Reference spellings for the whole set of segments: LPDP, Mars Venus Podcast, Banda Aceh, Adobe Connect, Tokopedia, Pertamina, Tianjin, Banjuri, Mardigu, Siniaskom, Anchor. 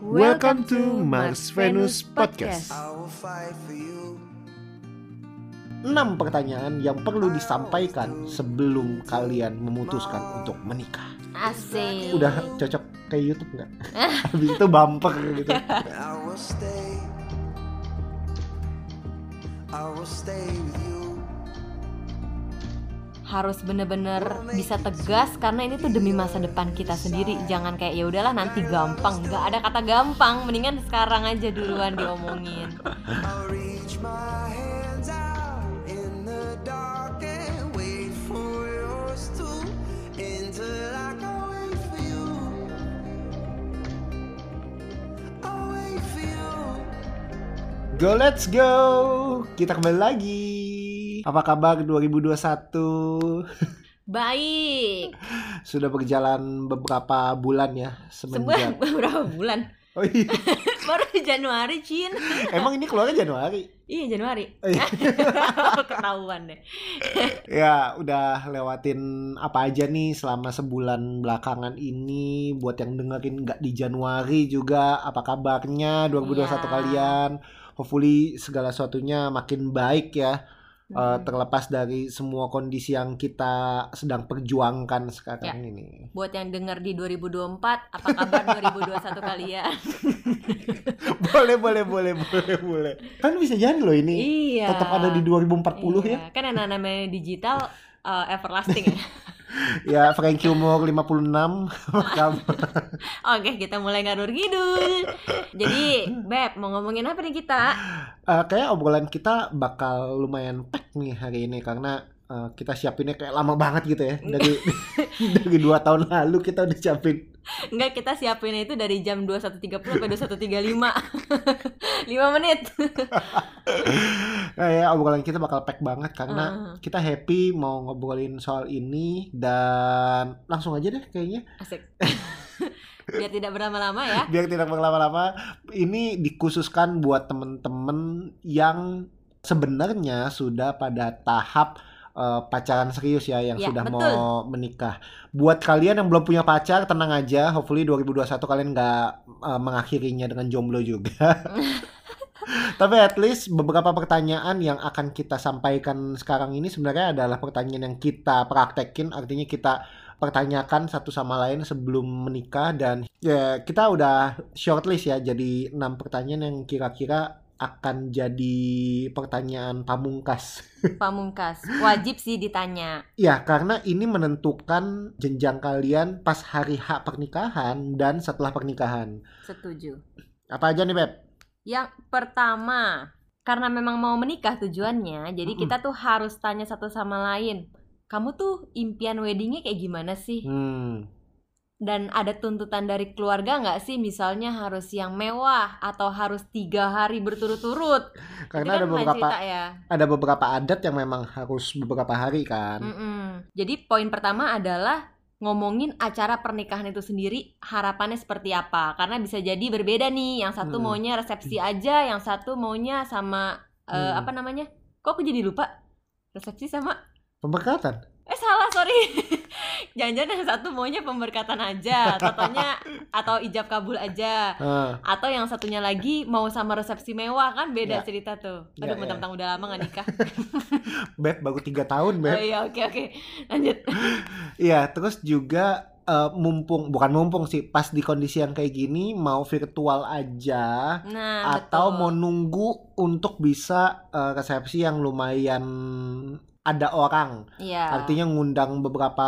Welcome to Mars Venus Podcast. 6 pertanyaan yang perlu disampaikan sebelum kalian memutuskan untuk menikah. Asik. Udah cocok kayak YouTube nggak? Habis itu bumper gitu. Harus bener-bener bisa tegas karena ini tuh demi masa depan kita sendiri. Jangan kayak ya udahlah nanti gampang. Nggak ada kata gampang. Mendingan sekarang aja duluan diomongin. Go, let's go. Kita kembali lagi. Apa kabar 2021? Baik. Sudah berjalan beberapa bulan ya semenjak. Beberapa bulan? Oh iya. Baru Januari, Cin. Emang ini keluarnya Januari? Iya, Januari. Ketahuan deh. Ya, udah lewatin apa aja nih selama sebulan belakangan ini. Buat yang dengerin nggak di Januari juga, apa kabarnya 2021 kalian? Hopefully segala sesuatunya makin baik ya, terlepas dari semua kondisi yang kita sedang perjuangkan sekarang ya. Ini buat yang dengar di 2024, apa kabar 2021 kalian? boleh kan bisa jadi loh ini iya. Tetap ada di 2040 iya. Ya kan yang namanya digital everlasting ya. Ya, Frankie umur 56. Oke, kita mulai ngalur ngidul. Jadi, Beb, mau ngomongin apa nih kita? Kayak obrolan kita bakal lumayan pack nih hari ini. Karena kita siapinnya kayak lama banget gitu ya. Dari 2 tahun lalu kita udah siapin. Enggak, kita siapinnya itu dari jam 21.30 sampai 21.35. 5 menit. Nah, ya, obrolan kita bakal pack banget karena kita happy mau ngobrolin soal ini. Dan langsung aja deh kayaknya. Asik. Biar tidak berlama-lama ya. Ini dikhususkan buat temen-temen yang sebenarnya sudah pada tahap pacaran serius ya, yang ya, sudah betul. Mau menikah. Buat kalian yang belum punya pacar, tenang aja. Hopefully 2021 kalian gak mengakhirinya dengan jomblo juga. Tapi at least beberapa pertanyaan yang akan kita sampaikan sekarang ini sebenarnya adalah pertanyaan yang kita praktekin. Artinya kita pertanyakan satu sama lain sebelum menikah. Dan ya, kita udah shortlist ya. Jadi 6 pertanyaan yang kira-kira akan jadi pertanyaan pamungkas wajib sih ditanya ya, karena ini menentukan jenjang kalian pas hari H pernikahan dan setelah pernikahan. Setuju. Apa aja nih, Beb? Yang pertama, karena memang mau menikah tujuannya, jadi kita tuh harus tanya satu sama lain, kamu tuh impian weddingnya kayak gimana sih? Dan ada tuntutan dari keluarga nggak sih? Misalnya harus yang mewah atau harus 3 hari berturut-turut. Karena kan ada beberapa adat yang memang harus beberapa hari kan. Jadi poin pertama adalah ngomongin acara pernikahan itu sendiri harapannya seperti apa. Karena bisa jadi berbeda nih. Yang satu maunya resepsi aja, yang satu maunya sama apa namanya? Kok aku jadi lupa? Resepsi sama pemberkatan. Salah, sorry. Jangan-jangan yang satu maunya pemberkatan aja, totonya atau ijab kabul aja. Atau yang satunya lagi mau sama resepsi mewah, kan beda ya. Cerita tuh. Aduh, ya, mentang-mentang udah lama gak nikah. Beb, baru 3 tahun, Beb. Oh iya, oke. Lanjut. Iya, terus juga bukan mumpung sih, pas di kondisi yang kayak gini mau virtual aja, nah, atau betul. Mau nunggu untuk bisa resepsi yang lumayan ada orang, yeah. Artinya ngundang beberapa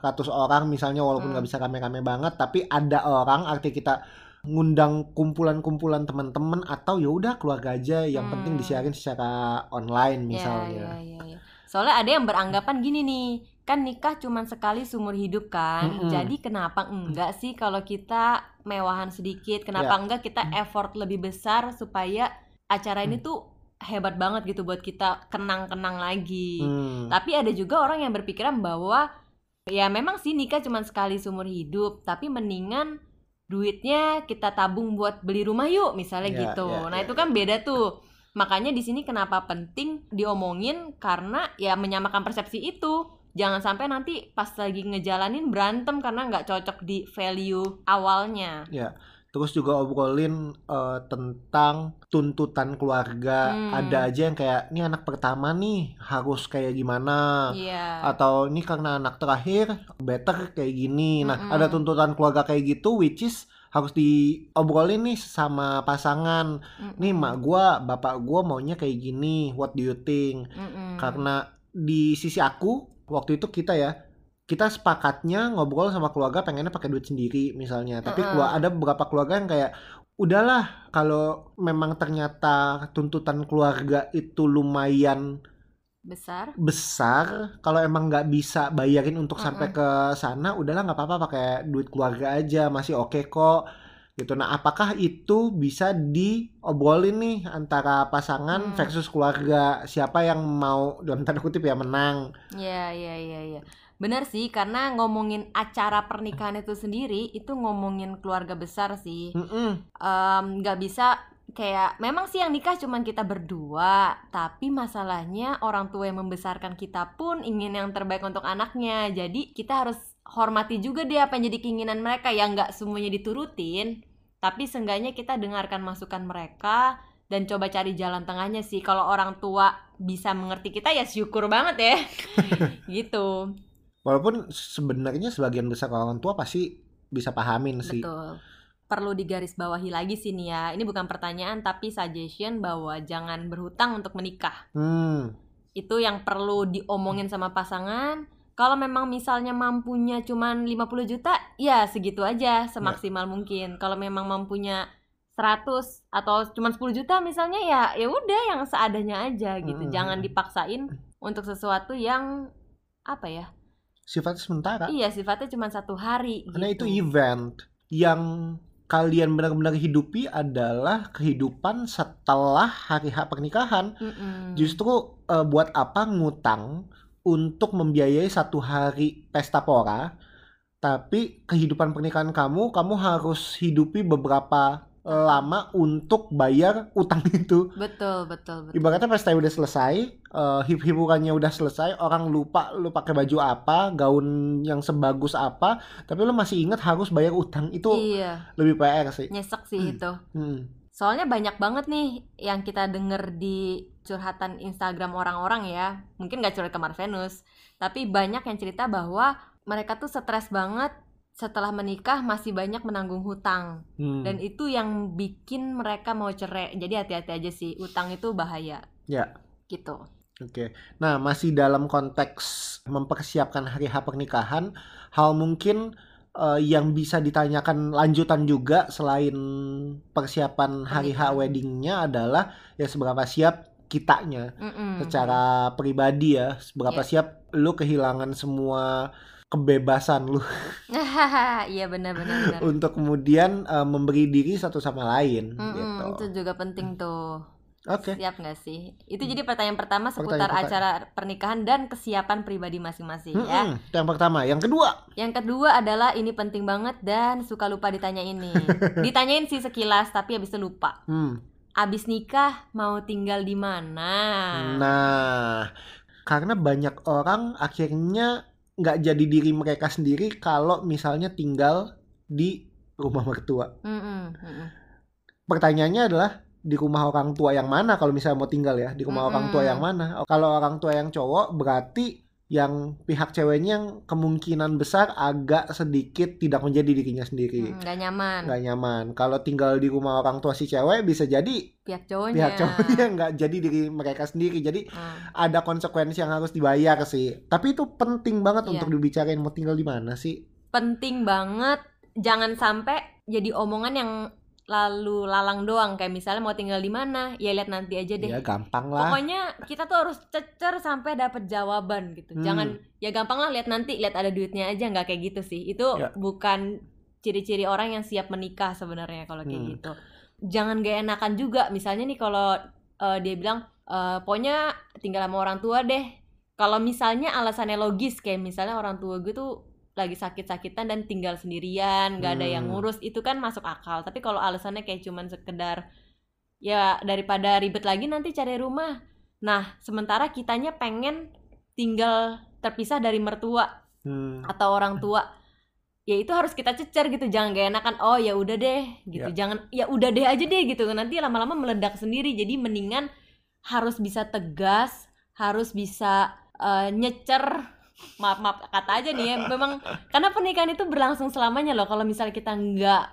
ratus orang misalnya, walaupun nggak bisa rame-rame banget, tapi ada orang, arti kita ngundang kumpulan-kumpulan teman-teman atau ya udah keluarga aja, yang penting disiarin secara online misalnya. Yeah. Soalnya ada yang beranggapan gini nih, kan nikah cuman sekali seumur hidup kan, jadi kenapa enggak sih kalau kita mewahan sedikit, kenapa enggak kita effort lebih besar supaya acara ini tuh hebat banget gitu buat kita kenang-kenang lagi. Tapi ada juga orang yang berpikiran bahwa ya memang sih nikah cuma sekali seumur hidup, tapi mendingan duitnya kita tabung buat beli rumah yuk misalnya gitu. Nah itu kan beda tuh. Makanya di sini kenapa penting diomongin karena ya menyamakan persepsi itu. jangan sampai nanti pas lagi ngejalanin berantem karena nggak cocok di value awalnya. Ya. Terus juga obrolin tentang tuntutan keluarga. Ada aja yang kayak, ini anak pertama nih harus kayak gimana, atau ini karena anak terakhir better kayak gini. Nah, ada tuntutan keluarga kayak gitu, which is harus diobrolin nih sama pasangan. Nih mak gua, bapak gua maunya kayak gini, what do you think? Karena di sisi aku, waktu itu kita ya, kita sepakatnya ngobrol sama keluarga pengennya pakai duit sendiri misalnya, tapi ada beberapa keluarga yang kayak udahlah kalau memang ternyata tuntutan keluarga itu lumayan besar, kalau emang nggak bisa bayarin untuk sampai ke sana, udahlah nggak apa-apa pakai duit keluarga aja, masih oke kok gitu. Nah, apakah itu bisa diobrolin nih antara pasangan versus keluarga, siapa yang mau dalam tanda kutip ya menang? Iya. Benar sih, karena ngomongin acara pernikahan itu sendiri, itu ngomongin keluarga besar sih. Gak bisa kayak, memang sih yang nikah cuman kita berdua, tapi masalahnya orang tua yang membesarkan kita pun ingin yang terbaik untuk anaknya. Jadi kita harus hormati juga deh apa yang jadi keinginan mereka, yang gak semuanya diturutin, tapi seenggaknya kita dengarkan masukan mereka dan coba cari jalan tengahnya sih. Kalau orang tua bisa mengerti kita ya syukur banget ya gitu. Walaupun sebenarnya sebagian besar orang tua pasti bisa pahamin sih. Betul. Perlu digarisbawahi lagi sih nih ya, ini bukan pertanyaan tapi suggestion, bahwa jangan berhutang untuk menikah. Itu yang perlu diomongin sama pasangan. Kalau memang misalnya mampunya cuma 50 juta, ya segitu aja semaksimal mungkin. Kalau memang mampunya 100 atau cuma 10 juta misalnya, ya udah yang seadanya aja gitu. Jangan dipaksain untuk sesuatu yang apa ya? Sifatnya sementara. Iya, sifatnya cuma 1 hari. Karena gitu. Itu event yang kalian benar-benar hidupi adalah kehidupan setelah hari pernikahan. Justru buat apa ngutang untuk membiayai 1 hari pesta pora, tapi kehidupan pernikahan kamu harus hidupi beberapa lama untuk bayar utang itu. Betul. Ibaratnya pesta udah selesai, hiburannya udah selesai, orang lupa lu pakai baju apa, gaun yang sebagus apa, tapi lu masih ingat harus bayar utang itu. Iya. Lebih PR sih. Nyesek sih itu. Soalnya banyak banget nih yang kita denger di curhatan Instagram orang-orang ya. Mungkin nggak curhat ke Mars Venus, tapi banyak yang cerita bahwa mereka tuh stres banget setelah menikah, masih banyak menanggung hutang. Dan itu yang bikin mereka mau cerai. Jadi hati-hati aja sih, utang itu bahaya. Ya. Gitu. Oke. Nah, masih dalam konteks mempersiapkan hari H pernikahan, hal mungkin yang bisa ditanyakan lanjutan juga selain persiapan hari H weddingnya adalah ya seberapa siap kitanya secara pribadi ya, seberapa siap lu kehilangan semua kebebasan lu. Iya benar. Untuk kemudian memberi diri satu sama lain gitu. Itu juga penting tuh. Oke. Siap nggak sih? Itu jadi pertanyaan pertama seputar acara pernikahan dan kesiapan pribadi masing-masing ya. Itu yang pertama. Yang kedua adalah ini penting banget dan suka lupa ditanyain ini. Ditanyain sih sekilas tapi habis itu lupa. Abis nikah mau tinggal di mana? Nah, karena banyak orang akhirnya nggak jadi diri mereka sendiri kalau misalnya tinggal di rumah mertua. Pertanyaannya adalah di rumah orang tua yang mana kalau misalnya mau tinggal ya, di rumah orang tua yang mana. Kalau orang tua yang cowok berarti yang pihak ceweknya yang kemungkinan besar agak sedikit tidak menjadi dirinya sendiri. Nggak nyaman. Kalau tinggal di rumah orang tua si cewek bisa jadi pihak cowoknya nggak jadi diri mereka sendiri. Jadi ada konsekuensi yang harus dibayar sih. Tapi itu penting banget untuk dibicarain, mau tinggal di mana sih. Penting banget. Jangan sampai jadi omongan yang lalu lalang doang, kayak misalnya mau tinggal di mana, ya lihat nanti aja deh. Ya gampang lah. Pokoknya kita tuh harus cecer sampai dapat jawaban gitu. Jangan ya gampang lah, lihat nanti, lihat ada duitnya aja, nggak kayak gitu sih. Itu bukan ciri-ciri orang yang siap menikah sebenarnya kalau kayak gitu. Jangan gak enakan juga. Misalnya nih kalau dia bilang pokoknya tinggal sama orang tua deh. Kalau misalnya alasannya logis, kayak misalnya orang tua gue tuh lagi sakit-sakitan dan tinggal sendirian, gak ada yang ngurus, itu kan masuk akal. Tapi kalau alasannya kayak cuman sekedar ya daripada ribet lagi nanti cari rumah. Nah, sementara kitanya pengen tinggal terpisah dari mertua atau orang tua, ya itu harus kita cecer gitu. Jangan gak enakan, oh ya udah deh gitu. Jangan ya udah deh aja deh gitu. Nanti lama-lama meledak sendiri. Jadi mendingan harus bisa tegas, harus bisa nyecer. Maaf kata aja nih ya. Memang karena pernikahan itu berlangsung selamanya loh. Kalau misalnya kita nggak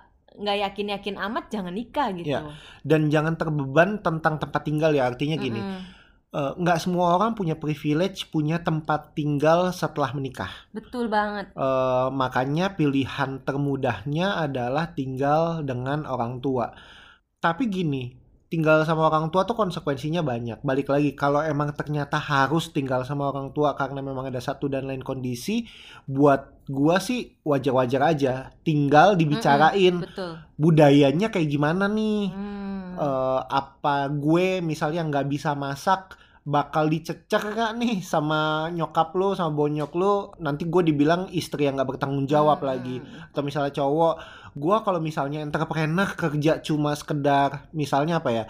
yakin-yakin amat, jangan nikah gitu. Ya. Dan jangan terbeban tentang tempat tinggal ya. Artinya gini, nggak semua orang punya privilege, punya tempat tinggal setelah menikah. Betul banget. Makanya pilihan termudahnya adalah tinggal dengan orang tua. Tapi gini, tinggal sama orang tua tuh konsekuensinya banyak. Balik lagi, kalau emang ternyata harus tinggal sama orang tua karena memang ada satu dan lain kondisi, buat gua sih wajar-wajar aja. Tinggal dibicarain, betul. Budayanya kayak gimana nih. Apa gue misalnya nggak bisa masak, bakal dicecer gak nih sama nyokap lu, sama bonyok lu? Nanti gue dibilang istri yang gak bertanggung jawab lagi. Atau misalnya cowok, gue kalau misalnya entrepreneur kerja cuma sekedar, misalnya apa ya,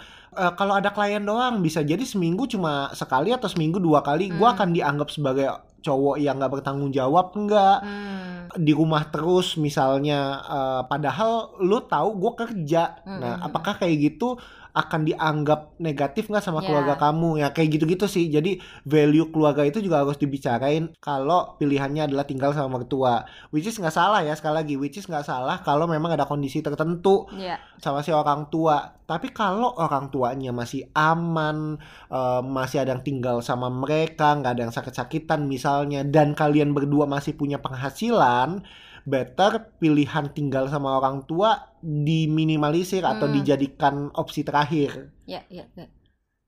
kalau ada klien doang, bisa jadi seminggu cuma sekali atau seminggu dua kali. Gue akan dianggap sebagai cowok yang gak bertanggung jawab enggak? Di rumah terus misalnya, padahal lu tahu gue kerja. Nah, apakah kayak gitu akan dianggap negatif nggak sama keluarga kamu? Ya kayak gitu-gitu sih. Jadi value keluarga itu juga harus dibicarain kalau pilihannya adalah tinggal sama mertua. Which is nggak salah ya, sekali lagi, which is nggak salah kalau memang ada kondisi tertentu sama si orang tua. Tapi kalau orang tuanya masih aman, masih ada yang tinggal sama mereka, nggak ada yang sakit-sakitan misalnya, dan kalian berdua masih punya penghasilan, better pilihan tinggal sama orang tua diminimalisir atau dijadikan opsi terakhir. Ya.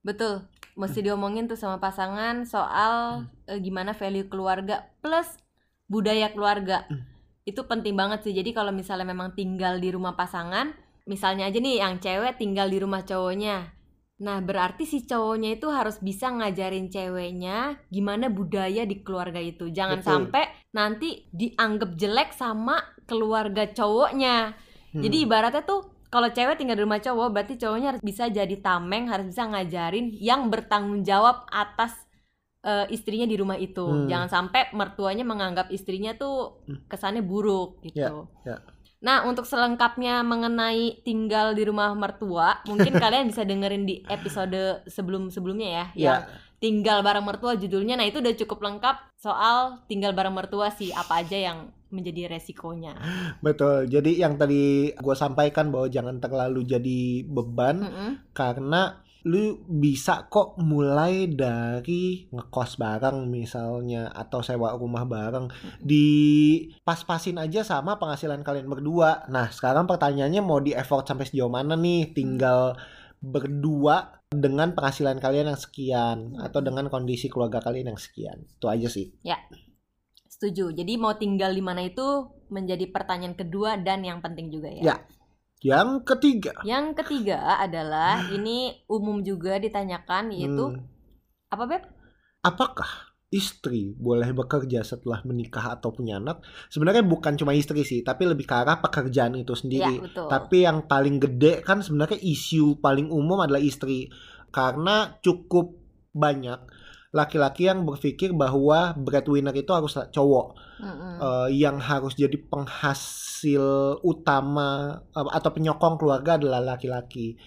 Betul. Mesti diomongin tuh sama pasangan soal gimana value keluarga plus budaya keluarga. Itu penting banget sih. Jadi kalau misalnya memang tinggal di rumah pasangan, misalnya aja nih yang cewek tinggal di rumah cowoknya. Nah, berarti si cowoknya itu harus bisa ngajarin ceweknya gimana budaya di keluarga itu. Jangan sampai nanti dianggap jelek sama keluarga cowoknya. Jadi ibaratnya tuh kalau cewek tinggal di rumah cowok, berarti cowoknya harus bisa jadi tameng, harus bisa ngajarin yang bertanggung jawab atas istrinya di rumah itu. Jangan sampai mertuanya menganggap istrinya tuh kesannya buruk gitu. Nah, untuk selengkapnya mengenai tinggal di rumah mertua, mungkin kalian bisa dengerin di episode sebelum-sebelumnya ya, yang tinggal bareng mertua judulnya. Nah, itu udah cukup lengkap soal tinggal bareng mertua sih, apa aja yang menjadi resikonya. Betul, jadi yang tadi gue sampaikan bahwa jangan terlalu jadi beban, karena lu bisa kok mulai dari ngekos bareng misalnya, atau sewa rumah bareng, di pas-pasin aja sama penghasilan kalian berdua. Nah, sekarang pertanyaannya mau di effort sampai sejauh mana nih tinggal berdua dengan penghasilan kalian yang sekian, atau dengan kondisi keluarga kalian yang sekian. Itu aja sih. Ya, setuju. Jadi mau tinggal di mana itu menjadi pertanyaan kedua dan yang penting juga ya. Ya. Yang ketiga adalah, ini umum juga ditanyakan, yaitu apa Beb? Apakah istri boleh bekerja setelah menikah atau punya anak? Sebenarnya bukan cuma istri sih, tapi lebih ke arah pekerjaan itu sendiri. Ya, tapi yang paling gede kan sebenarnya isu paling umum adalah istri. Karena cukup banyak laki-laki yang berpikir bahwa breadwinner itu harus cowok, yang harus jadi penghasil utama atau penyokong keluarga adalah laki-laki.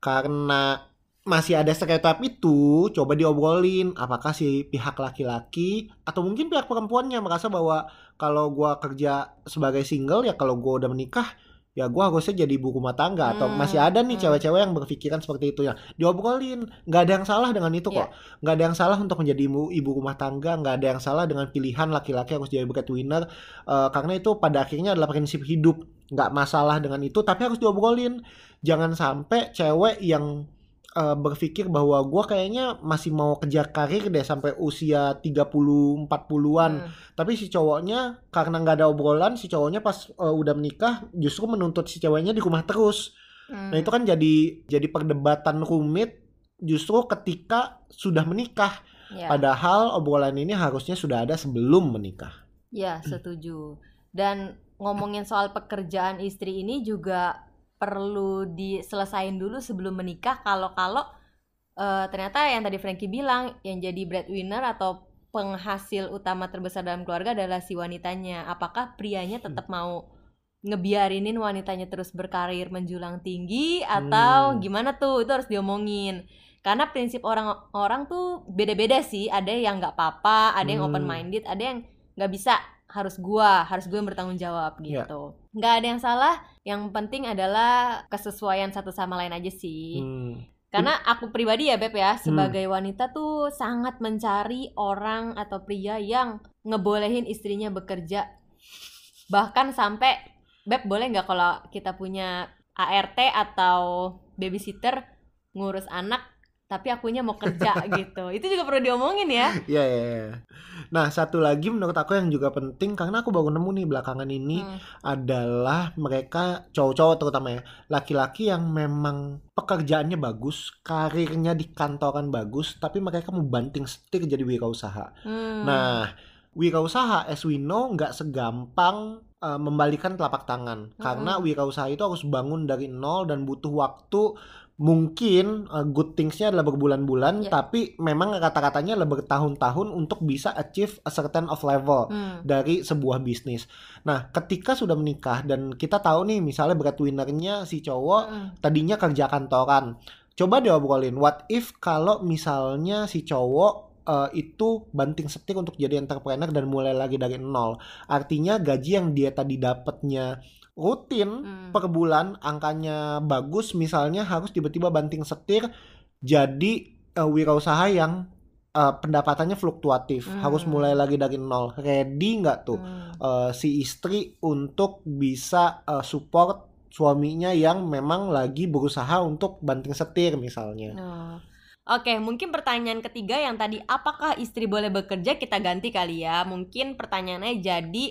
Karena masih ada stereotip itu, coba diobrolin apakah si pihak laki-laki atau mungkin pihak perempuannya merasa bahwa kalau gue kerja sebagai single, ya kalau gue udah menikah ya gue harusnya jadi ibu rumah tangga. Atau masih ada nih cewek-cewek yang berpikiran seperti itu. Ya, diobrolin, gak ada yang salah dengan itu kok. Gak ada yang salah untuk menjadi ibu rumah tangga, gak ada yang salah dengan pilihan laki-laki harus jadi breadwinner, karena itu pada akhirnya adalah prinsip hidup. Gak masalah dengan itu, tapi harus diobrolin. Jangan sampai cewek yang berpikir bahwa gue kayaknya masih mau kejar karir deh sampai usia 30-40an, tapi si cowoknya karena gak ada obrolan, si cowoknya pas udah menikah justru menuntut si ceweknya di rumah terus. Nah, itu kan jadi perdebatan rumit justru ketika sudah menikah. Padahal obrolan ini harusnya sudah ada sebelum menikah. Ya, setuju. Dan ngomongin soal pekerjaan istri ini juga perlu diselesain dulu sebelum menikah. Kalau ternyata yang tadi Frankie bilang, yang jadi breadwinner atau penghasil utama terbesar dalam keluarga adalah si wanitanya. Apakah prianya tetap mau ngebiarinin wanitanya terus berkarir menjulang tinggi atau gimana tuh? Itu harus diomongin. Karena prinsip orang-orang tuh beda-beda sih. Ada yang nggak apa-apa, ada yang open minded, ada yang nggak bisa. Harus gue bertanggung jawab gitu. Nggak ada yang salah. Yang penting adalah kesesuaian satu sama lain aja sih. Karena aku pribadi ya Beb ya, sebagai wanita tuh sangat mencari orang atau pria yang ngebolehin istrinya bekerja. Bahkan sampai, Beb boleh gak kalau kita punya ART atau babysitter ngurus anak tapi akunya mau kerja gitu. Itu juga perlu diomongin ya. Iya, iya, iya. Nah, satu lagi menurut aku yang juga penting, karena aku baru nemu nih belakangan ini, adalah mereka cowok-cowok terutama ya, laki-laki yang memang pekerjaannya bagus, karirnya di kantoran bagus, tapi mereka mau banting setir jadi wirausaha. Nah, wirausaha as we know nggak segampang membalikan telapak tangan. Karena wirausaha itu harus bangun dari nol dan butuh waktu. Mungkin good things-nya adalah berbulan-bulan, tapi memang kata-katanya adalah bertahun-tahun untuk bisa achieve a certain of level dari sebuah bisnis. Nah, ketika sudah menikah dan kita tahu nih misalnya breadwinner-nya si cowok tadinya kerja kantoran. Coba diobrolin, what if kalau misalnya si cowok itu banting setir untuk jadi entrepreneur dan mulai lagi dari nol. Artinya gaji yang dia tadi dapatnya rutin per bulan angkanya bagus misalnya, harus tiba-tiba banting setir jadi wirausaha yang pendapatannya fluktuatif, harus mulai lagi dari nol. Ready nggak tuh si istri untuk bisa support suaminya yang memang lagi berusaha untuk banting setir misalnya? Oke, mungkin pertanyaan ketiga yang tadi apakah istri boleh bekerja kita ganti kali ya. Mungkin pertanyaannya jadi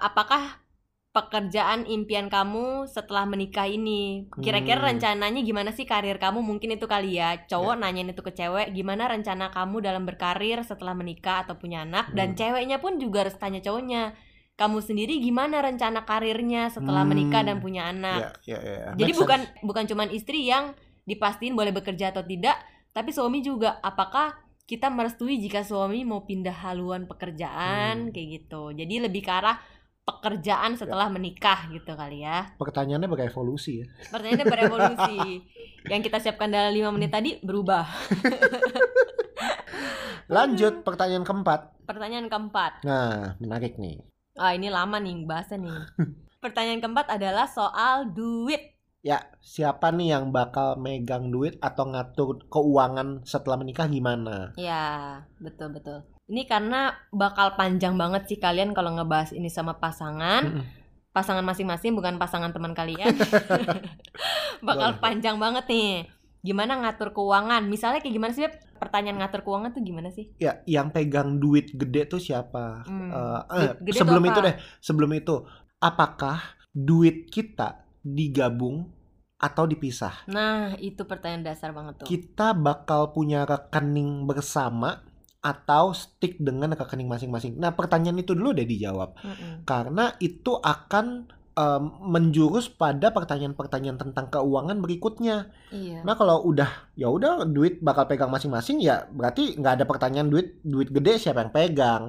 apakah pekerjaan impian kamu setelah menikah ini? Kira-kira rencananya gimana sih karir kamu? Mungkin itu kali ya. Cowok nanyain itu ke cewek, gimana rencana kamu dalam berkarir setelah menikah atau punya anak? Dan ceweknya pun juga harus tanya cowoknya, kamu sendiri gimana rencana karirnya setelah menikah dan punya anak? Jadi bukan cuman istri yang dipastiin boleh bekerja atau tidak, tapi suami juga, apakah kita merestui jika suami mau pindah haluan pekerjaan kayak gitu. Jadi lebih ke arah pekerjaan setelah menikah gitu kali ya. Pertanyaannya berevolusi ya. Pertanyaannya berevolusi. Yang kita siapkan dalam 5 menit tadi berubah. Lanjut pertanyaan keempat. Pertanyaan keempat. Nah, menarik nih. Oh, ini lama nih bahasa nih. Pertanyaan keempat adalah soal duit. Ya, siapa nih yang bakal megang duit atau ngatur keuangan setelah menikah gimana? Ya, betul-betul. Ini karena bakal panjang banget sih kalian kalau ngebahas ini sama pasangan. Pasangan masing-masing, bukan pasangan teman kalian. Bakal panjang banget nih. Gimana ngatur keuangan? Misalnya kayak gimana sih? Pertanyaan ngatur keuangan tuh gimana sih? Ya, yang pegang duit gede tuh siapa? Gede sebelum itu deh, sebelum itu. Apakah duit kita digabung atau dipisah? Nah, itu pertanyaan dasar banget tuh. Kita bakal punya rekening bersama atau stick dengan rekening masing-masing? Nah, pertanyaan itu dulu deh dijawab. Karena itu akan menjurus pada pertanyaan-pertanyaan tentang keuangan berikutnya. Nah, kalau udah ya udah duit bakal pegang masing-masing, ya berarti nggak ada pertanyaan duit gede siapa yang pegang.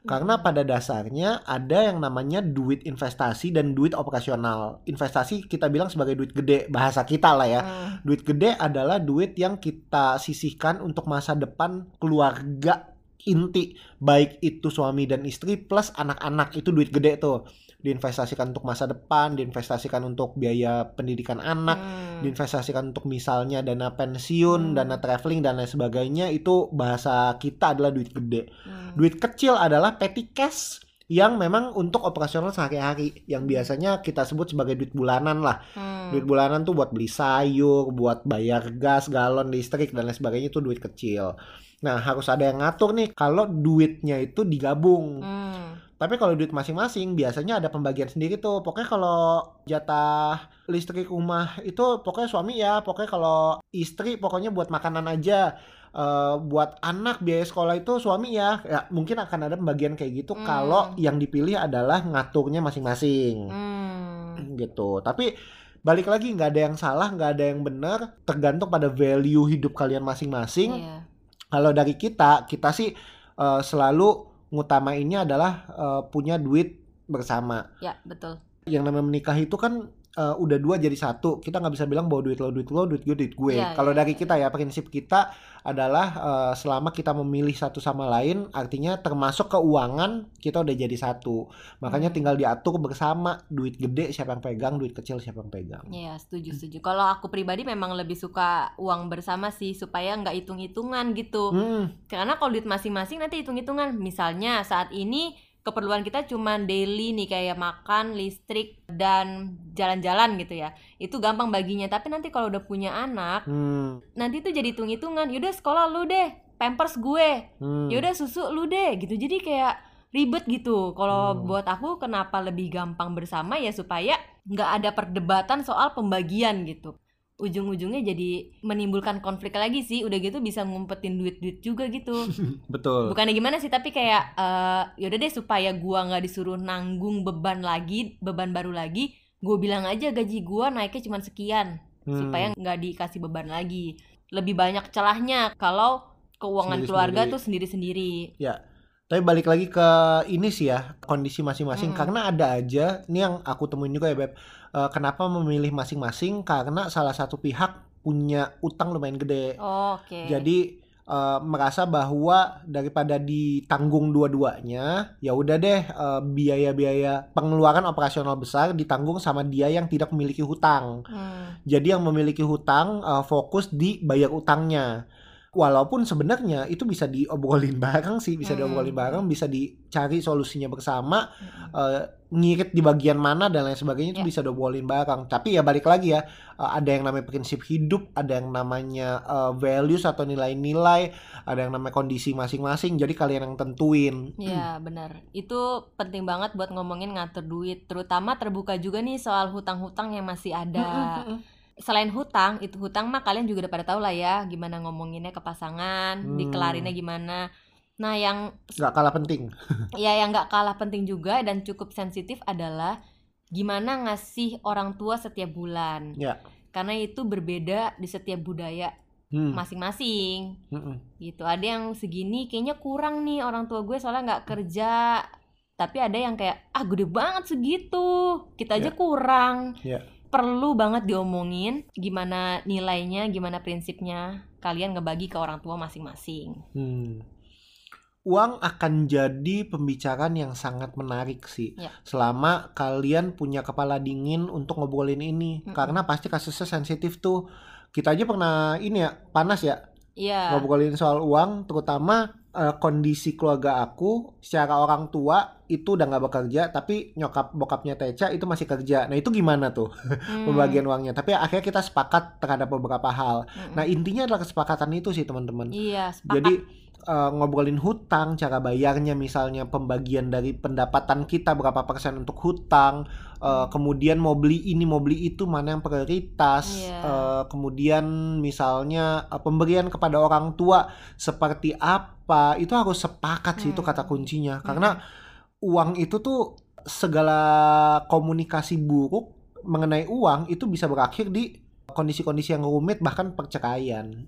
Karena pada dasarnya ada yang namanya duit investasi dan duit operasional. Investasi kita bilang sebagai duit gede, bahasa kita lah ya. Duit gede adalah duit yang kita sisihkan untuk masa depan keluarga inti, baik itu suami dan istri plus anak-anak. Itu duit gede tuh, diinvestasikan untuk masa depan, diinvestasikan untuk biaya pendidikan anak, diinvestasikan untuk misalnya dana pensiun, dana traveling dan lain sebagainya. Itu bahasa kita adalah duit gede. Duit kecil adalah petty cash yang memang untuk operasional sehari-hari, yang biasanya kita sebut sebagai duit bulanan lah. Duit bulanan tuh buat beli sayur, buat bayar gas, galon, listrik dan lain sebagainya, itu duit kecil. Nah, harus ada yang ngatur nih kalau duitnya itu digabung. Tapi kalau duit masing-masing biasanya ada pembagian sendiri tuh. Pokoknya kalau jatah listrik rumah itu pokoknya suami ya, pokoknya kalau istri pokoknya buat makanan aja. Buat anak biaya sekolah itu suami ya. Ya, mungkin akan ada pembagian kayak gitu kalau yang dipilih adalah ngaturnya masing-masing gitu. Tapi balik lagi, gak ada yang salah, gak ada yang benar, tergantung pada value hidup kalian masing-masing. Kalau dari kita sih selalu ngutamainnya adalah punya duit bersama. Ya, betul. Yang namanya menikah itu kan udah dua jadi satu. Kita gak bisa bilang bahwa duit lo, duit lo, duit gue, duit gue. Ya, kalau ya, dari kita ya, prinsip kita adalah selama kita memilih satu sama lain, artinya termasuk keuangan, kita udah jadi satu. Makanya tinggal diatur bersama. Duit gede siapa yang pegang, duit kecil siapa yang pegang. Iya, setuju-setuju. Kalau aku pribadi memang lebih suka uang bersama sih, supaya gak hitung-hitungan gitu. Karena kalau duit masing-masing nanti hitung-hitungan. Misalnya saat ini keperluan kita cuma daily nih, kayak makan, listrik, dan jalan-jalan gitu ya. Itu gampang baginya. Tapi nanti kalau udah punya anak, nanti tuh jadi hitung-hitungan. Yaudah sekolah lu deh, pampers gue, yaudah susu lu deh gitu. Jadi kayak ribet gitu. Kalau buat aku kenapa lebih gampang bersama ya, supaya gak ada perdebatan soal pembagian gitu. Ujung-ujungnya jadi menimbulkan konflik lagi sih. Udah gitu bisa ngumpetin duit-duit juga gitu. Betul. Bukannya gimana sih, tapi kayak yaudah deh supaya gua gak disuruh nanggung beban lagi, beban baru lagi, gua bilang aja gaji gua naiknya cuma sekian, supaya gak dikasih beban lagi. Lebih banyak celahnya kalau keuangan keluarga tuh sendiri-sendiri. Ya. Tapi balik lagi ke ini sih ya, kondisi masing-masing. Karena ada aja, ini yang aku temuin juga ya Beb, kenapa memilih masing-masing, karena salah satu pihak punya utang lumayan gede. Jadi merasa bahwa daripada ditanggung dua-duanya, ya udah deh biaya-biaya pengeluaran operasional besar ditanggung sama dia yang tidak memiliki hutang. Jadi yang memiliki hutang fokus di bayar utangnya. Walaupun sebenarnya itu bisa diobrolin bareng sih, bisa diobrolin bareng, bisa dicari solusinya bersama, ngirit di bagian mana dan lain sebagainya itu bisa diobrolin bareng. Tapi ya balik lagi ya, ada yang namanya prinsip hidup, ada yang namanya values atau nilai-nilai, ada yang namanya kondisi masing-masing. Jadi kalian yang tentuin. Iya benar, itu penting banget buat ngomongin ngatur duit. Terutama terbuka juga nih soal hutang-hutang yang masih ada. Selain hutang, itu hutang mah kalian juga udah pada tahu lah ya, gimana ngomonginnya ke pasangan, dikelarinnya gimana. Nah yang gak kalah penting ya, yang gak kalah penting juga dan cukup sensitif adalah gimana ngasih orang tua setiap bulan. Karena itu berbeda di setiap budaya masing-masing. Gitu, ada yang segini kayaknya kurang nih orang tua gue soalnya gak kerja. Tapi ada yang kayak, ah gede banget segitu, kita aja kurang. Perlu banget diomongin gimana nilainya, gimana prinsipnya kalian ngebagi ke orang tua masing-masing. Uang akan jadi pembicaraan yang sangat menarik sih, selama kalian punya kepala dingin untuk ngobrolin ini. Karena pasti kasusnya sensitif tuh. Kita aja pernah ini ya, panas ya, ngobrolin soal uang. Terutama kondisi keluarga aku secara orang tua itu udah gak bekerja, tapi nyokap bokapnya Teca itu masih kerja. Nah itu gimana tuh pembagian uangnya. Tapi akhirnya kita sepakat terhadap beberapa hal. Nah intinya adalah kesepakatan itu sih teman-teman. Jadi ngobrolin hutang, cara bayarnya misalnya, pembagian dari pendapatan kita berapa persen untuk hutang, kemudian mau beli ini mau beli itu, mana yang prioritas. Kemudian misalnya pemberian kepada orang tua seperti apa, itu harus sepakat sih. Itu kata kuncinya. Karena uang itu tuh, segala komunikasi buruk mengenai uang itu bisa berakhir di kondisi-kondisi yang rumit, bahkan perceraian.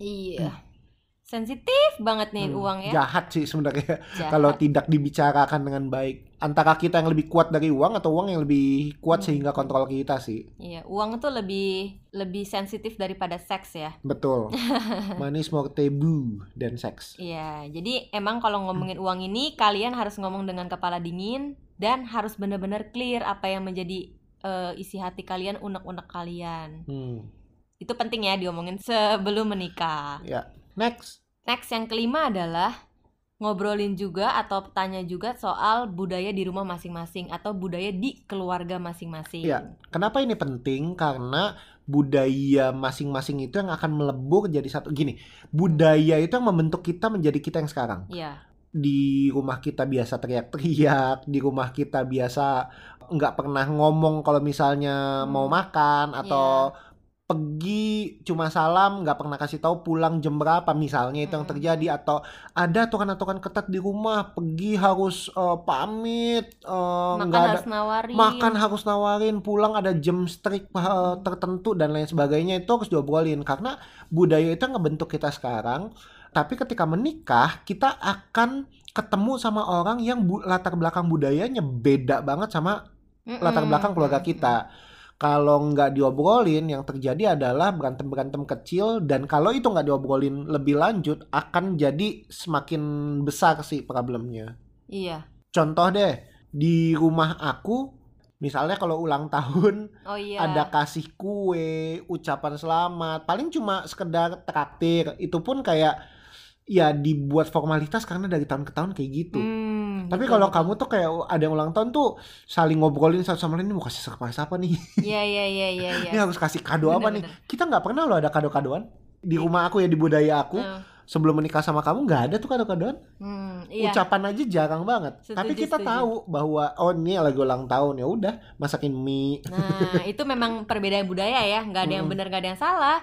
Sensitif banget nih uang ya. Jahat sih sebenarnya kalau tidak dibicarakan dengan baik. Antara kita yang lebih kuat dari uang atau uang yang lebih kuat sehingga kontrol kita sih. Iya, uang itu lebih sensitif daripada seks ya. Betul. Manis more tabu dan seks. Iya, jadi emang kalau ngomongin uang ini kalian harus ngomong dengan kepala dingin dan harus benar-benar clear apa yang menjadi isi hati kalian, unek-unek kalian. Itu penting ya diomongin sebelum menikah. Iya. Next yang kelima adalah ngobrolin juga atau tanya juga soal budaya di rumah masing-masing atau budaya di keluarga masing-masing. Ya, kenapa ini penting? Karena budaya masing-masing itu yang akan melebur jadi satu. Gini, budaya itu yang membentuk kita menjadi kita yang sekarang. Iya. Di rumah kita biasa teriak-teriak, di rumah kita biasa nggak pernah ngomong kalau misalnya mau makan atau pergi cuma salam, nggak pernah kasih tahu pulang jam berapa misalnya, itu yang terjadi. Atau ada aturan-aturan ketat di rumah, pergi harus pamit, makan harus nawarin, pulang ada jam strik tertentu dan lain sebagainya. Itu harus diobrolin karena budaya itu ngebentuk kita sekarang. Tapi ketika menikah, kita akan ketemu sama orang yang latar belakang budayanya beda banget sama latar belakang keluarga kita. Kalau nggak diobrolin, yang terjadi adalah berantem-berantem kecil. Dan kalau itu nggak diobrolin lebih lanjut, akan jadi semakin besar sih problemnya. Iya. Contoh deh, di rumah aku, misalnya kalau ulang tahun, ada kasih kue, ucapan selamat. Paling cuma sekedar traktir. Itu pun kayak, ya dibuat formalitas karena dari tahun ke tahun kayak gitu. Tapi kalau kamu tuh kayak ada yang ulang tahun tuh saling ngobrolin satu sama lain, ini mau kasih surprise apa nih? Iya. Ini harus kasih kado apa nih? Kita nggak pernah loh ada kado-kadoan di rumah aku ya, di budaya aku. Sebelum menikah sama kamu nggak ada tuh kado-kadoan. Ucapan aja jarang banget. Setuju, tapi kita tahu bahwa oh ini lagi ulang tahun, ya udah masakin mie. Nah itu memang perbedaan budaya ya, nggak ada yang benar nggak ada yang salah.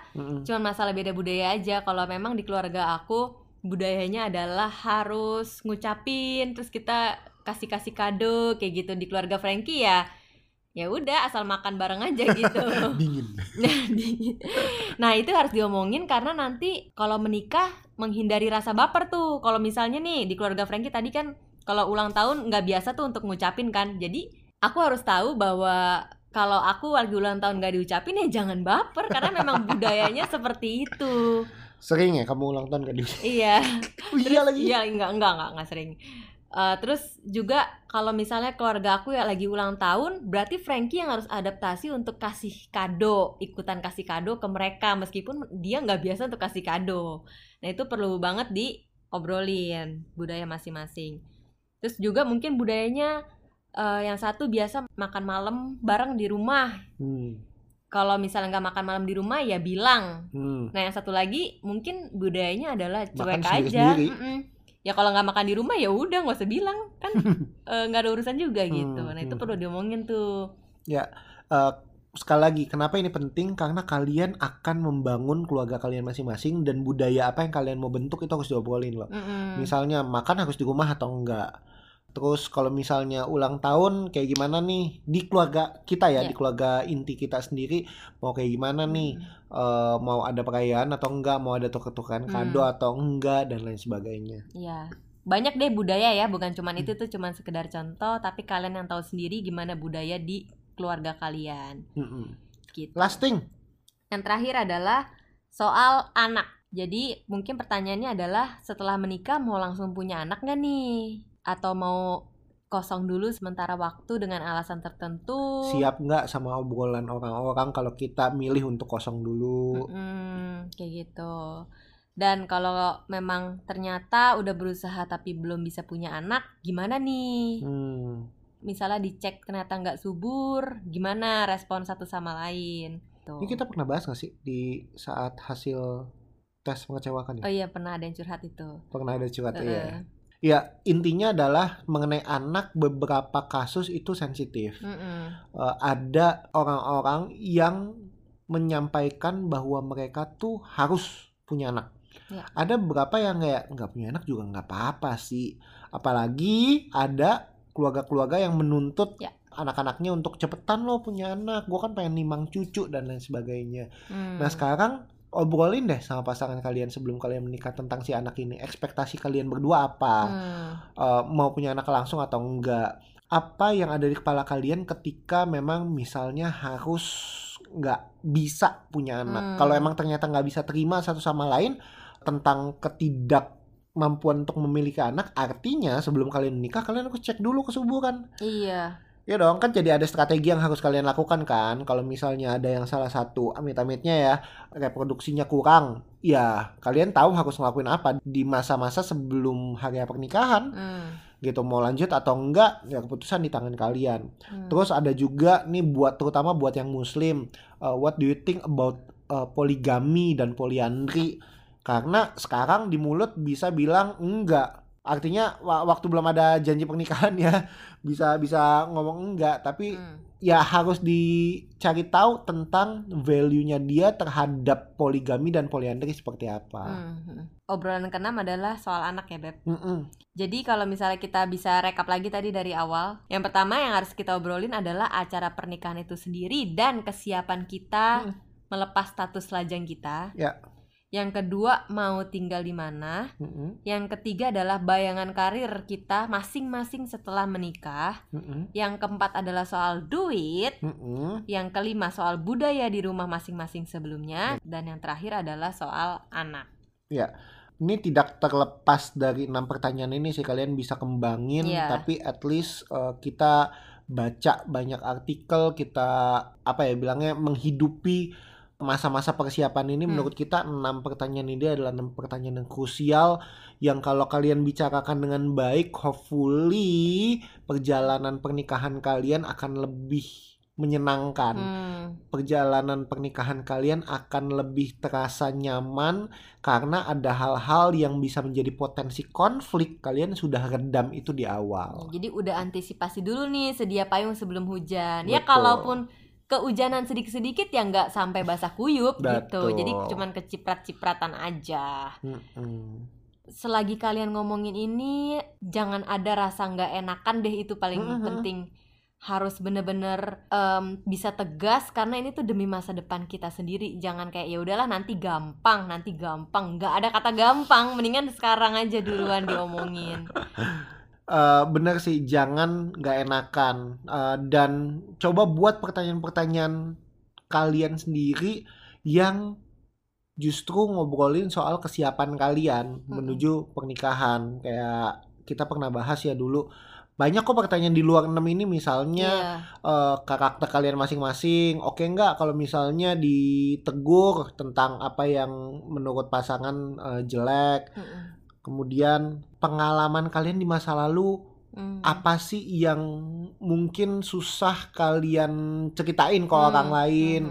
Cuman masalah beda budaya aja. Kalau memang di keluarga aku budayanya adalah harus ngucapin, terus kita kasih-kasih kado kayak gitu. Di keluarga Frankie ya udah asal makan bareng aja gitu. Dingin. Nah itu harus diomongin karena nanti kalau menikah menghindari rasa baper tuh. Kalau misalnya nih di keluarga Frankie tadi kan kalau ulang tahun nggak biasa tuh untuk ngucapin kan. Jadi aku harus tahu bahwa kalau aku lagi ulang tahun nggak diucapin ya jangan baper karena memang budayanya seperti itu. Sering ya kamu ulang tahun gak diucapin? Enggak sering. Terus juga kalau misalnya keluarga aku ya lagi ulang tahun, berarti Frankie yang harus adaptasi untuk kasih kado, ikutan kasih kado ke mereka meskipun dia gak biasa untuk kasih kado. Nah itu perlu banget diobrolin budaya masing-masing. Terus juga mungkin budayanya yang satu biasa makan malam bareng di rumah. Kalau misalnya nggak makan malam di rumah ya bilang. Nah yang satu lagi mungkin budayanya adalah cuek makan aja. Ya kalau nggak makan di rumah ya udah nggak usah bilang kan, nggak ada urusan juga gitu. Nah itu perlu diomongin tuh. Ya sekali lagi kenapa ini penting karena kalian akan membangun keluarga kalian masing-masing dan budaya apa yang kalian mau bentuk itu harus diobrolin loh. Misalnya makan harus di rumah atau enggak. Terus kalau misalnya ulang tahun kayak gimana nih di keluarga kita ya, di keluarga inti kita sendiri mau kayak gimana nih, mau ada perayaan atau enggak, mau ada tuker-tukeran kado atau enggak dan lain sebagainya. Iya, banyak deh budaya ya, bukan cuma itu tuh cuma sekedar contoh, tapi kalian yang tahu sendiri gimana budaya di keluarga kalian. Gitu. Last thing. Yang terakhir adalah soal anak. Jadi mungkin pertanyaannya adalah setelah menikah mau langsung punya anak nggak nih? Atau mau kosong dulu sementara waktu dengan alasan tertentu? Siap nggak sama obrolan orang-orang kalau kita milih untuk kosong dulu? Kayak gitu. Dan kalau memang ternyata udah berusaha tapi belum bisa punya anak, gimana nih? Misalnya dicek ternyata nggak subur, gimana respon satu sama lain? Tuh. Ini kita pernah bahas nggak sih di saat hasil tes mengecewakan? Ya? Oh iya, pernah ada yang curhat itu. Pernah ada curhat, iya. Ya intinya adalah mengenai anak beberapa kasus itu sensitif. Ada orang-orang yang menyampaikan bahwa mereka tuh harus punya anak. Ada beberapa yang kayak nggak punya anak juga nggak apa-apa sih. Apalagi ada keluarga-keluarga yang menuntut anak-anaknya untuk cepetan lo punya anak. Gue kan pengen nimang cucu dan lain sebagainya. Nah sekarang obrolin deh sama pasangan kalian sebelum kalian menikah tentang si anak ini. Ekspektasi kalian berdua apa? Mau punya anak langsung atau enggak? Apa yang ada di kepala kalian ketika memang misalnya harus nggak bisa punya anak? Kalau emang ternyata nggak bisa terima satu sama lain tentang ketidakmampuan untuk memiliki anak, artinya sebelum kalian menikah kalian harus cek dulu kesuburan. Iya. Ya dong, kan jadi ada strategi yang harus kalian lakukan kan. Kalau misalnya ada yang salah satu amit-amitnya ya reproduksinya kurang, ya kalian tahu harus ngelakuin apa di masa-masa sebelum hari pernikahan. Gitu, mau lanjut atau enggak ya keputusan di tangan kalian. Terus ada juga nih buat terutama buat yang muslim, what do you think about poligami dan poliandri? Karena sekarang di mulut bisa bilang enggak, artinya waktu belum ada janji pernikahan ya bisa ngomong enggak, tapi ya harus dicari tahu tentang value-nya dia terhadap poligami dan poliandri seperti apa. Obrolan keenam adalah soal anak ya Beb. Jadi kalau misalnya kita bisa rekap lagi tadi dari awal, yang pertama yang harus kita obrolin adalah acara pernikahan itu sendiri dan kesiapan kita melepas status lajang kita. yang kedua mau tinggal di mana, yang ketiga adalah bayangan karir kita masing-masing setelah menikah, yang keempat adalah soal duit, yang kelima soal budaya di rumah masing-masing sebelumnya, dan yang terakhir adalah soal anak. Ya. Ini tidak terlepas dari 6 pertanyaan ini sih, kalian bisa kembangin, tapi at least kita baca banyak artikel, kita apa ya bilangnya menghidupi masa-masa persiapan ini. Menurut kita 6 pertanyaan ini adalah 6 pertanyaan yang krusial, yang kalau kalian bicarakan dengan baik, hopefully perjalanan pernikahan kalian akan lebih menyenangkan. Perjalanan pernikahan kalian akan lebih terasa nyaman karena ada hal-hal yang bisa menjadi potensi konflik kalian sudah redam itu di awal. Jadi udah antisipasi dulu nih, sedia payung sebelum hujan. Betul. Ya kalaupun keujanan sedikit-sedikit ya nggak sampai basah kuyup gitu. Jadi cuman keciprat-cipratan aja. Selagi kalian ngomongin ini jangan ada rasa nggak enakan deh, itu paling penting. Harus bener-bener bisa tegas karena ini tuh demi masa depan kita sendiri. Jangan kayak ya udahlah nanti gampang. Nggak ada kata gampang, mendingan sekarang aja duluan diomongin. Bener sih, jangan nggak enakan, dan coba buat pertanyaan-pertanyaan kalian sendiri yang justru ngobrolin soal kesiapan kalian menuju pernikahan. Kayak kita pernah bahas ya dulu, banyak kok pertanyaan di luar 6 ini, misalnya karakter kalian masing-masing. Oke nggak kalau misalnya ditegur tentang apa yang menurut pasangan jelek. Kemudian pengalaman kalian di masa lalu, apa sih yang mungkin susah kalian ceritain ke orang lain?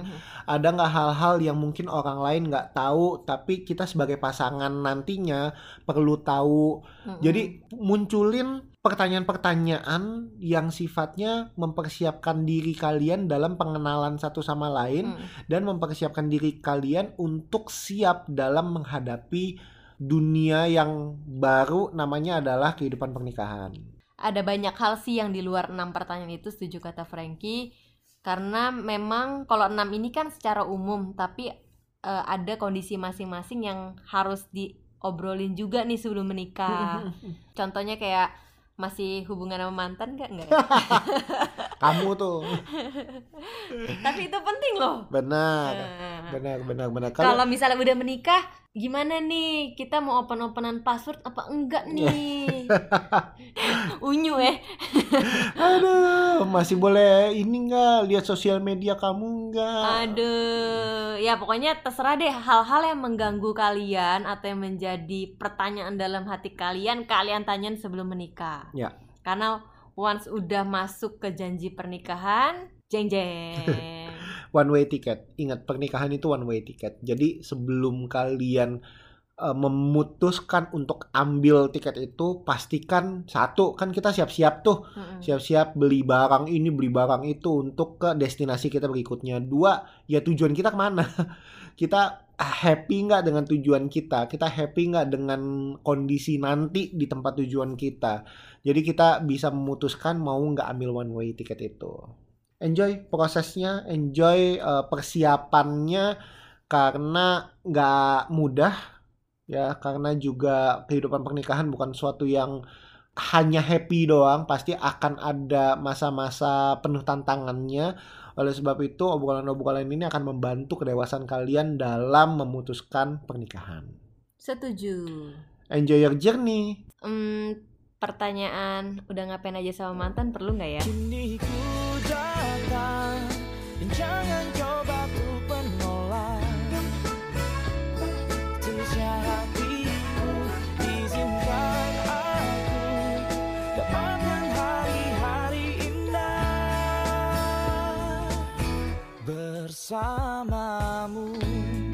Ada nggak hal-hal yang mungkin orang lain nggak tahu tapi kita sebagai pasangan nantinya perlu tahu? Jadi munculin pertanyaan-pertanyaan yang sifatnya mempersiapkan diri kalian dalam pengenalan satu sama lain, dan mempersiapkan diri kalian untuk siap dalam menghadapi dunia yang baru namanya adalah kehidupan pernikahan. Ada banyak hal sih yang di luar 6 pertanyaan itu, setuju kata Frankie, karena memang kalau 6 ini kan secara umum, tapi ada kondisi masing-masing yang harus diobrolin juga nih sebelum menikah. Contohnya kayak masih hubungan sama mantan nggak? Kamu tuh. Tapi itu penting loh. Benar. Kalau misalnya udah menikah, gimana nih? Kita mau open-openan password apa enggak nih? Unyu ya. Aduh, masih boleh ini nggak? Lihat sosial media kamu nggak? Aduh, ya pokoknya terserah deh, hal-hal yang mengganggu kalian atau yang menjadi pertanyaan dalam hati kalian, kalian tanyain sebelum menikah. Ya. Karena once udah masuk ke janji pernikahan, jeng-jeng. One way ticket. Ingat, pernikahan itu one way ticket. Jadi sebelum kalian memutuskan untuk ambil tiket itu, pastikan satu, kan kita siap-siap tuh. Siap-siap beli barang ini, beli barang itu untuk ke destinasi kita berikutnya. Dua, ya tujuan kita kemana? Kita happy nggak dengan tujuan kita? Kita happy nggak dengan kondisi nanti di tempat tujuan kita? Jadi kita bisa memutuskan mau nggak ambil one way ticket itu. Enjoy prosesnya, enjoy persiapannya, karena nggak mudah ya, karena juga kehidupan pernikahan bukan suatu yang hanya happy doang, pasti akan ada masa-masa penuh tantangannya. Oleh sebab itu, obrolan-obrolan ini akan membantu kedewasaan kalian dalam memutuskan pernikahan. Setuju. Enjoy your journey. Pertanyaan, udah ngapain aja sama mantan, perlu nggak ya? Kini ku datang, dan jangan kau baku penolak. Terusnya hatiku, izinkan aku dapatkan hari-hari indah bersamamu.